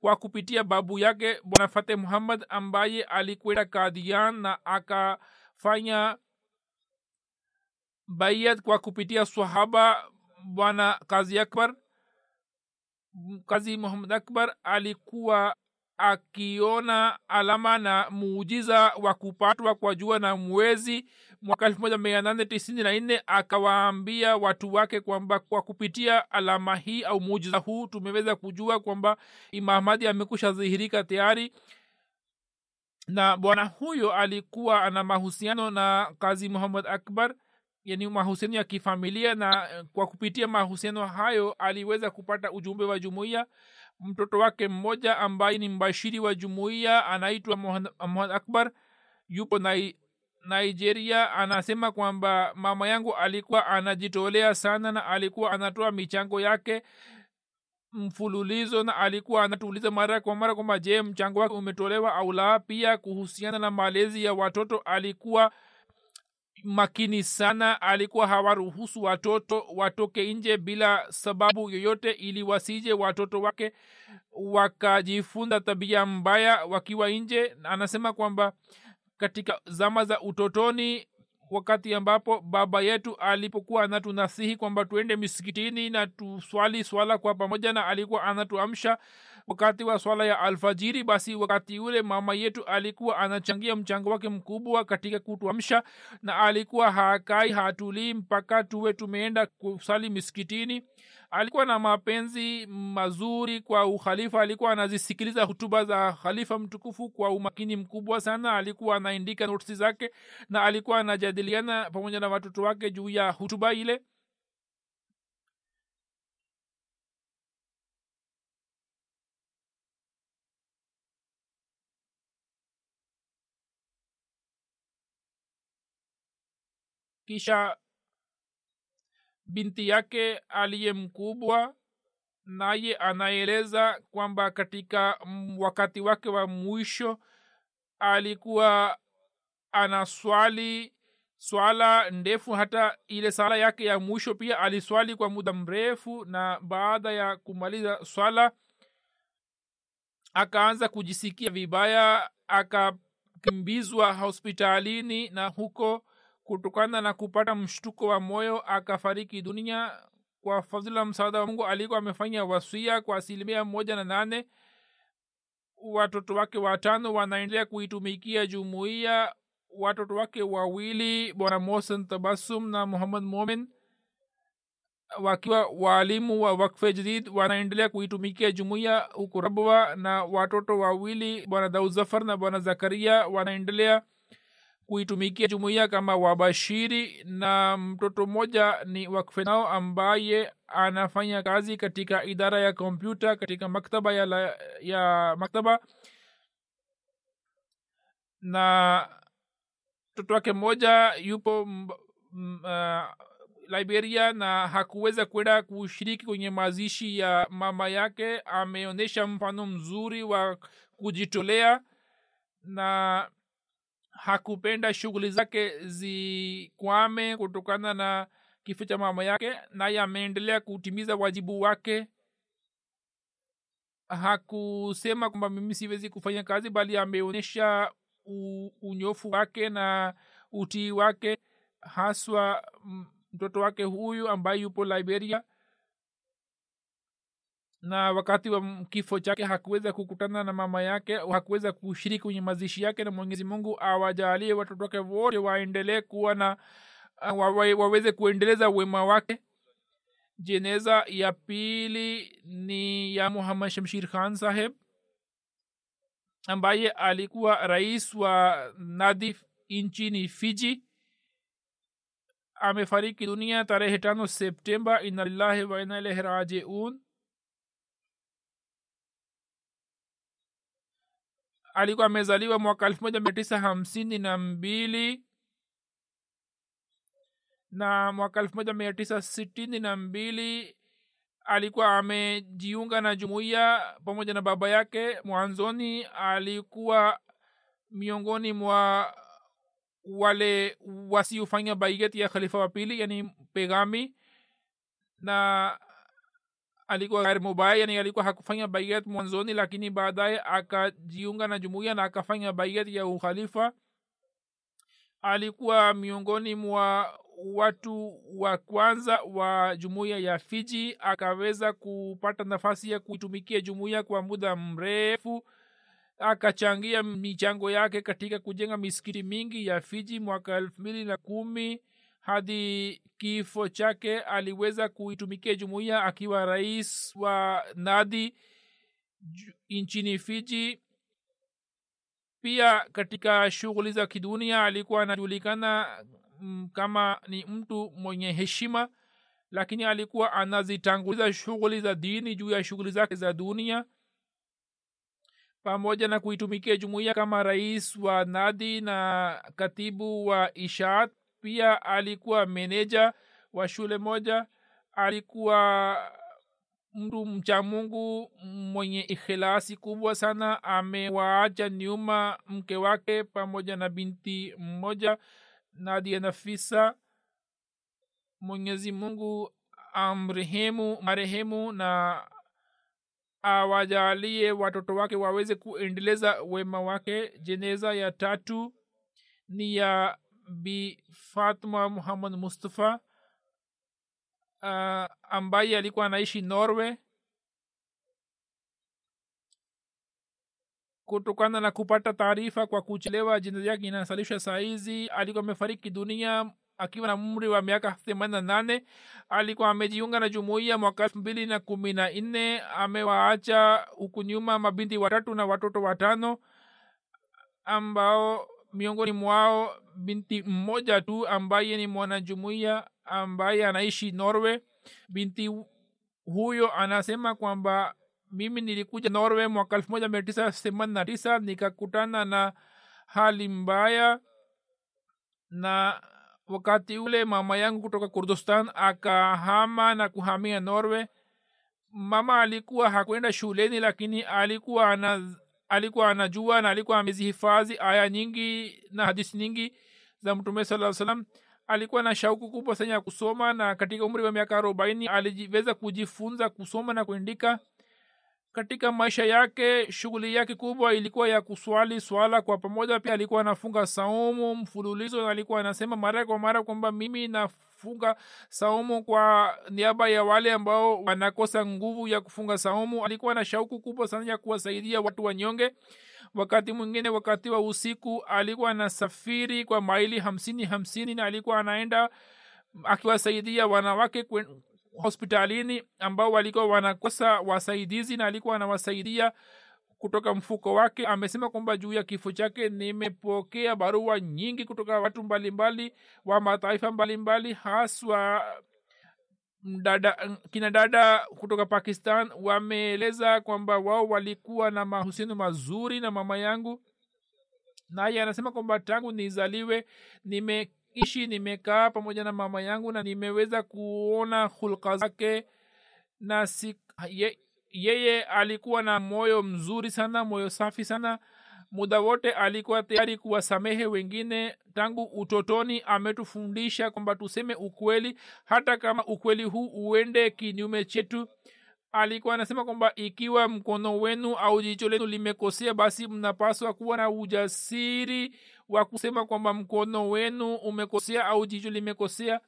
kwa kupitia babu yake Bwana Fatima Muhammad ambaye alikwenda Kadian na akafanya bayat kwa kupitia sahaba Bwana Kazi Akbar. Kazi Muhammad Akbar alikuwa akiona alama na muujiza wa kupatwa kwa jua na mwezi mwaka elfu moja mia nane tisini na nne. Akawaambia watu wake kwamba kwa kupitia alama hii au muujiza huu tumeweza kujua kwamba Imam Mahdi amekwisha dhihirika tayari. Na bwana huyo alikuwa ana mahusiano na Kazi Muhammad Akbar, yani mahusiano ya kifamilia, na kwa kupitia mahusiano hayo aliweza kupata ujumbe wa jumuiya. Mtoto wake mmoja ambaye ni mbashiri wa jumuiya anaitwa Muhammad Akbar, yupo Nigeria. Anasema kwamba mama yangu alikuwa anajitolea sana na alikuwa anatoa michango yake mfululizo, na alikuwa anatuuliza mara kwa mara kwamba je, mchango wake umetolewa au la. Pia kuhusiana na malezi ya watoto alikuwa makini sana, alikuwa hawaruhusu watoto watoke nje bila sababu yoyote ili wasije watoto wake wakajifunza tabia mbaya wakiwa nje. Anasema kwamba katika zama za utotoni, wakati ambapo baba yetu alipokuwa anatunasihi kwamba tuende misikitini na tuswali swala kwa pamoja, na alikuwa anatuamsha wakati wa swala ya alfajiri, basi wakati ule mama yetu alikuwa anachangia mchango wake mkubwa katika kutuamsha, na alikuwa hakai hatulii mpaka tuwe tumeenda kusali misikitini. Alikuwa na mapenzi mazuri kwa ukhalifa, alikuwa anazisikiliza hutuba za khalifa mtukufu kwa umakini mkubwa sana, alikuwa anaandika notisi zake na alikuwa anajadiliana pamoja na watoto wake juu ya hutuba ile. Kisha binti yake aliye mkubwa naye anaeleza kwamba katika wakati wake wa mwisho alikuwa anaswali swala ndefu. Hata ile sala yake ya mwisho pia aliswali kwa muda mrefu, na baada ya kumaliza swala akaanza kujisikia vibaya, akakimbizwa hospitalini, na huko kutokana na kupata mshtuko wa moyo akafariki dunia. Kwa fadhila msaada wa Mungu alikuwa amefanya wasia kwa asilimia moja na nane. Watoto wake watano wanaendelea kuitumikia jumuiya. Watoto wake wawili Bwana Mohsen Tabassum na Muhammad Momin wakiwa walimu wa Wakfe Jadid wanaendelea kuitumikia jumuiya huko Rabwa, na watoto wawili Bwana Daud Zafar na Bwana Zakaria wanaendelea kuitumikia jumuiya kama wabashiri, na mtoto mmoja ni wakfenao ambaye anafanya kazi katika idara ya kompyuta katika maktaba ya, la, ya maktaba. Na mtoto wake mmoja yupo uh, Liberia na hakuweza kwenda kushiriki kwenye mazishi ya mama yake. Ameonyesha mfano mzuri wa kujitolea na hakupenda shughuli zake zikwame kutokana na kifo cha mama yake, naye ameendelea kutimiza wajibu wake. Hakusema kwamba mimi siwezi kufanya kazi, bali ameonyesha unyofu wake na utii wake, haswa mtoto wake huyu ambaye yupo Liberia. Na wakati wa kifo chake hakuweza kukutana na mama yake, hakuweza kushiriki kwenye mazishi yake, na Mwenyezi Mungu awajalie watoto wake wote waendelee kuwa na waweze kuendeleza wema wake. Jeneza ya pili ni ya Muhammad Shamshir Khan sahib ambaye alikuwa rais wa Nadif nchini Fiji. Amefariki dunia tarehe tano Septemba. Inna lillahi wa inna ilaihi rajiun. alikuwa amezaliwa mwaka elfu moja mia tisa hamsini na mbili na mwaka elfu moja mia tisa sitini na mbili alikuwa amejiunga na jumuiya pamoja na baba yake. Mwanzoni alikuwa miongoni mwa wale wasiofanya baiyati ya khalifa wa pili, yani pegami, na alikuwa ghair mubaya, yani alikuwa hakufanya baiyati mwanzoni, lakini baadaye akajiunga na jumuiya na akafanya baiyati ya ukhalifa. Alikuwa miongoni mwa watu wa kwanza wa jumuiya ya Fiji, akaweza kupata nafasi ya kuitumikia jumuiya kwa muda mrefu. Akachangia michango yake katika kujenga misikiti mingi ya Fiji. Mwaka elfu mbili na kumi hadi kifo chake aliweza kuitumikia jumuiya akiwa rais wa nadi nchini Fiji. Pia katika shughuli za kidunia alikuwa anajulikana kama ni mtu mwenye heshima, lakini alikuwa anazitanguliza shughuli za dini juu ya shughuli zake za dunia. Pamoja na kuitumikia jumuiya kama rais wa nadi na katibu wa ishaat, pia alikuwa meneja wa shule moja. Alikuwa mtu mcha Mungu mwenye ikhilasi kubwa sana. Amewaacha nyuma mke wake pamoja na binti mmoja, Nadia Nafisa. Mwenyezi Mungu amrehemu marehemu na awajalie watoto wake waweze kuendeleza wema wake. Jeneza ya tatu ni ya Bi Fatima Muhammad Mustafa, uh, ambaye alikuwa anaishi Norway. Kutokana na kupata taarifa kwa kuchelewa, jeneza yake inasalisha saizi. Alikuwa amefariki dunia akiwa na umri wa miaka themanini na nane. Alikuwa amejiunga na jumuiya mwaka elfu mbili na kumi na nne. Amewaacha huku nyuma mabinti watatu na watoto watano, ambao miongoni mwao binti mmoja tu ambaye ni mwanajumuiya ambaye anaishi Norway. Binti huyo anasema kwamba mimi nilikuja Norway mwaka elfu moja mia tisa themanini na tisa nikakutana na hali mbaya, na wakati ule mama yangu kutoka Kurdistan akahama na kuhamia Norway. Mama alikuwa hakwenda shuleni, lakini alikuwa ana alikuwa anajua na alikuwa amezihifadhi aya nyingi na hadithi nyingi za Mtume sallallahu alaihi wasallam. Alikuwa na shauku kubwa sana ya kusoma, na katika umri wa miaka arobaini aliweza kujifunza kusoma na kuandika. Katika maisha yake shughuli yake kubwa ilikuwa ya kuswali swala kwa pamoja. Pia alikuwa anafunga saumu mfululizo, na alikuwa anasema mara kwa mara kwamba mimi nafunga saumu kwa niaba ya wale ambao wanakosa nguvu ya kufunga saumu. Alikuwa na shauku kubwa sana ya kuwasaidia watu wanyonge. Wakati mwingine, wakati wa usiku, alikuwa anasafiri kwa maili hamsini hamsini na alikuwa anaenda akiwasaidia wanawake kwen... hospitalini ambao walikuwa wanakosa wasaidizi, na alikuwa anawasaidia kutoka mfuko wake. Amesema kwamba juu ya kifo chake, nimepokea barua nyingi kutoka watu mbalimbali wa mataifa mbalimbali, haswa dada, kina dada kutoka Pakistan. Wameeleza kwamba wao walikuwa na mahusiano mazuri na mama yangu, naye anasema kwamba tangu nizaliwe nime ishi nimekaa pamoja na mama yangu, na nimeweza kuona hulka zake. Na si, ye, yeye alikuwa na moyo mzuri sana, moyo safi sana. Muda wote alikuwa tayari kuwasamehe wengine. Tangu utotoni ametufundisha kwamba tuseme ukweli, hata kama ukweli huu uende kinyume chetu. Alikuwa anasema kwamba ikiwa mkono wenu au jicho lenu limekosea, basi mnapaswa kuwa na ujasiri wa kusema kwamba mkono wenu umekosea au jicho limekosea.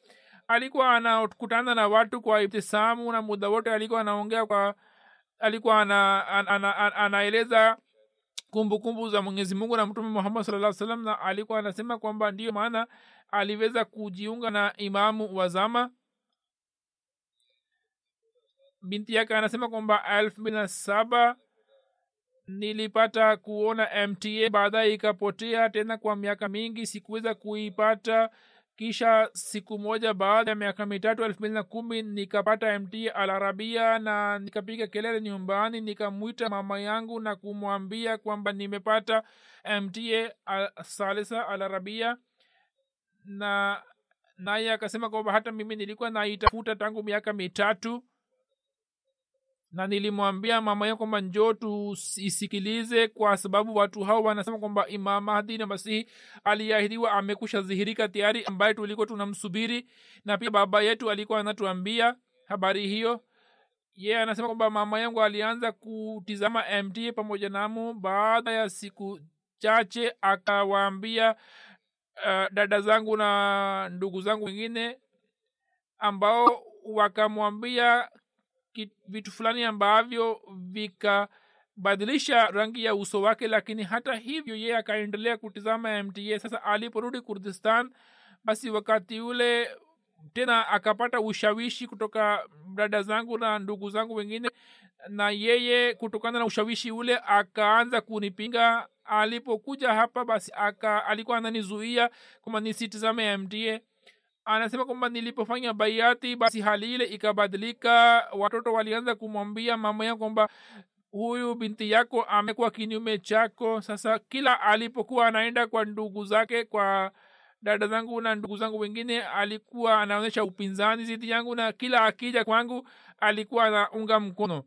Alikuwa anakutana na watu kwa ibtisamu, na muda wote alikuwa anaongea kwa alikuwa ana, ana, ana, ana, anaeleza kumbukumbu za Mwenyezi Mungu na Mtume Muhammad sallallahu alaihi wasallam. Na alikuwa anasema kwamba ndio maana aliweza kujiunga na imamu wa zama. Binti yake anasema kwamba elfu mbili na saba nilipata kuona M T A, baadaye ikapotea tena kwa miaka mingi, sikuweza kuipata. Kisha siku moja baada ya miaka mitatu elfu mbili na kumi nikapata M T Al-Arabia na nikapiga kelele nyumbani, nikamwita mama yangu na kumwambia kwamba nimepata M T A Salisa Al-Arabia, na naye akasema kwamba hata mimi nilikuwa naitafuta tangu miaka mitatu, na nilimwambia mama yangu kwamba njoo tuisikilize, kwa sababu watu hao wanasema kwamba Imam Mahdi na Masihi aliahidiwa amekwisha dhihirika tayari, ambaye tulikuwa tunamsubiri. Na pia baba yetu alikuwa anatuambia habari hiyo. Yeye anasema kwamba mama yangu alianza kutizama M T A pamoja namu. Baada ya siku chache akawaambia uh, dada zangu na ndugu zangu wengine, ambao wakamwambia vitu fulani ambavyo vikabadilisha rangi ya uso wake. Lakini hata hivyo yeye akaendelea kutizama M T A. Sasa aliporudi Kurdistan, basi wakati ule tena akapata ushawishi kutoka dada zangu na ndugu zangu wengine, na yeye kutokana na ushawishi ule akaanza kunipinga. Alipokuja hapa basi aka alikuwa ananizuia kwamba nisitizame M T A. Anasema kwamba nilipofanya baiati basi hali ile ikabadilika. Watoto walianza kumwambia mama yangu kwamba huyu binti yako amekuwa kinyume chako. Sasa kila alipokuwa anaenda kwa ndugu zake, kwa dada zangu na ndugu zangu wengine, alikuwa anaonyesha upinzani dhidi yangu, na kila akija kwangu alikuwa anaunga mkono.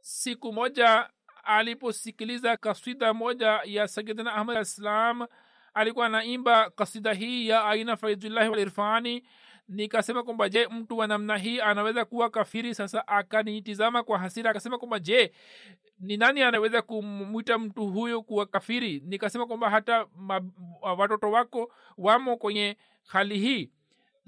Siku moja aliposikiliza kasida moja ya Sayyidina Ahmad Islam, alikuwa anaimba kasida hii ya aina Faizullah Walirfani. Nikasema kwamba je, mtu wa namna hii anaweza kuwa kafiri? Sasa akanitizama kwa hasira, akasema kwamba je, ni nani anaweza kumwita mtu huyo kuwa kafiri? Nikasema kwamba hata watoto wako wamo kwenye hali hii.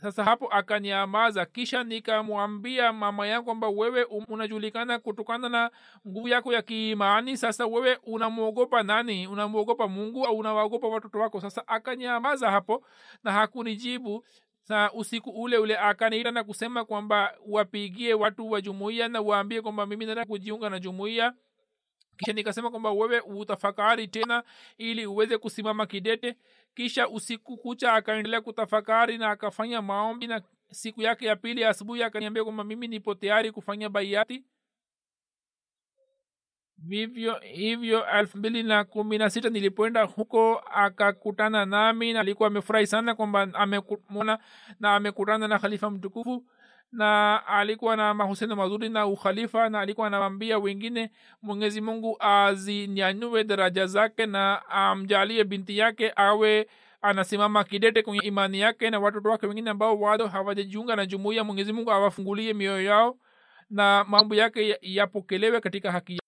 Sasa hapo akanyamaza. Kisha nikamwambia mama yangu kwamba wewe unajulikana kutokana na nguvu yako ya kiimani. Sasa wewe unamwogopa nani? Unamwogopa Mungu au unawaogopa watoto wako? Sasa akanyamaza hapo na hakunijibu. Sa usiku ule ule akaniita na kusema kwamba wapigie watu wa jumuiya na waambie kwamba mimi nataka kujiunga na jumuiya. Kisha nikasema kwamba wewe utafakari tena ili uweze kusimama kidete. Kisha usiku kucha akaendelea kutafakari na akafanya maombi, na siku yake ya pili asubuhi akaniambia kwamba mimi nipo tayari kufanya baiati. Vivyo hivyo elfu mbili na kumi na sita nilipoenda huko akakutana nami, na alikuwa amefurahi sana kwamba amemwona na amekutana na khalifa mtukufu, na alikuwa na mahusiano mazuri na ukhalifa, na alikuwa anawaambia wengine Mwenyezi Mungu azinyanyue daraja zake na amjalie binti yake awe anasimama kidete kwenye imani yake, na watoto wake wengine ambao wado hawajajiunga na jumuiya Mwenyezi Mungu awafungulie mioyo yao na mambo yake yapokelewe katika haki.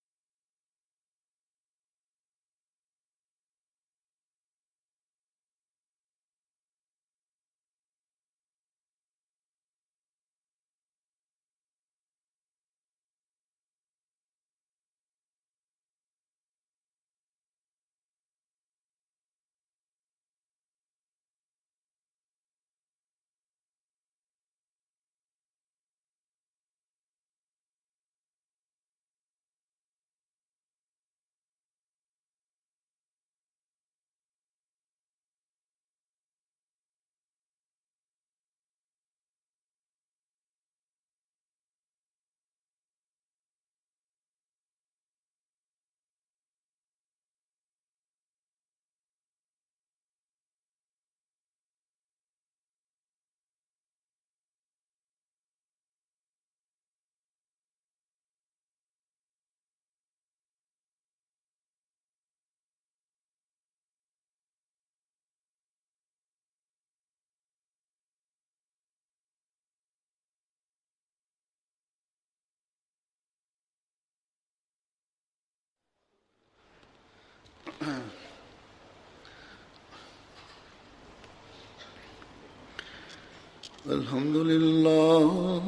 الحمد لله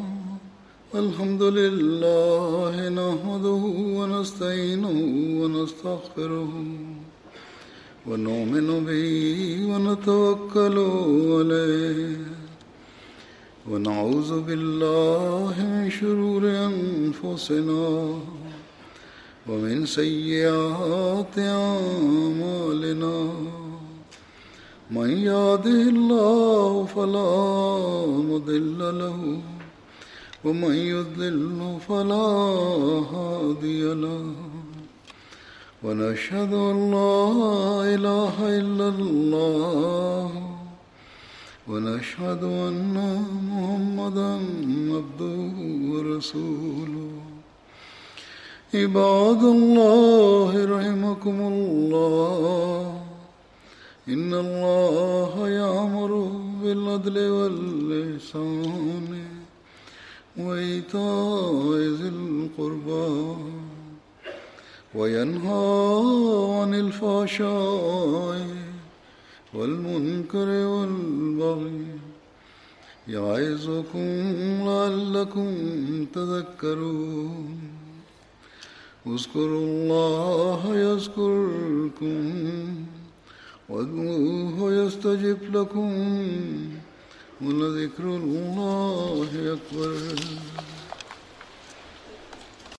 الحمد لله نحمده ونستعينه ونستغفره ونؤمن به ونتوكل عليه ونعوذ بالله من شرور أنفسنا ومن سيئات أعمالنا من يهده الله فلا مضل له ومن يضلل فلا هادي له ونشهد أن لا إله إلا الله ونشهد أن محمدا عبده ورسوله عباد الله رحمكم الله إن الله يأمر بالعدل والإحسان وإيتاء ذي القربى وينهى عن الفحشاء والمنكر والبغي يعظكم لعلكم تذكرون اذكروا الله يذكركم وادعوه يستجب لكم ولذكر الله أكبر.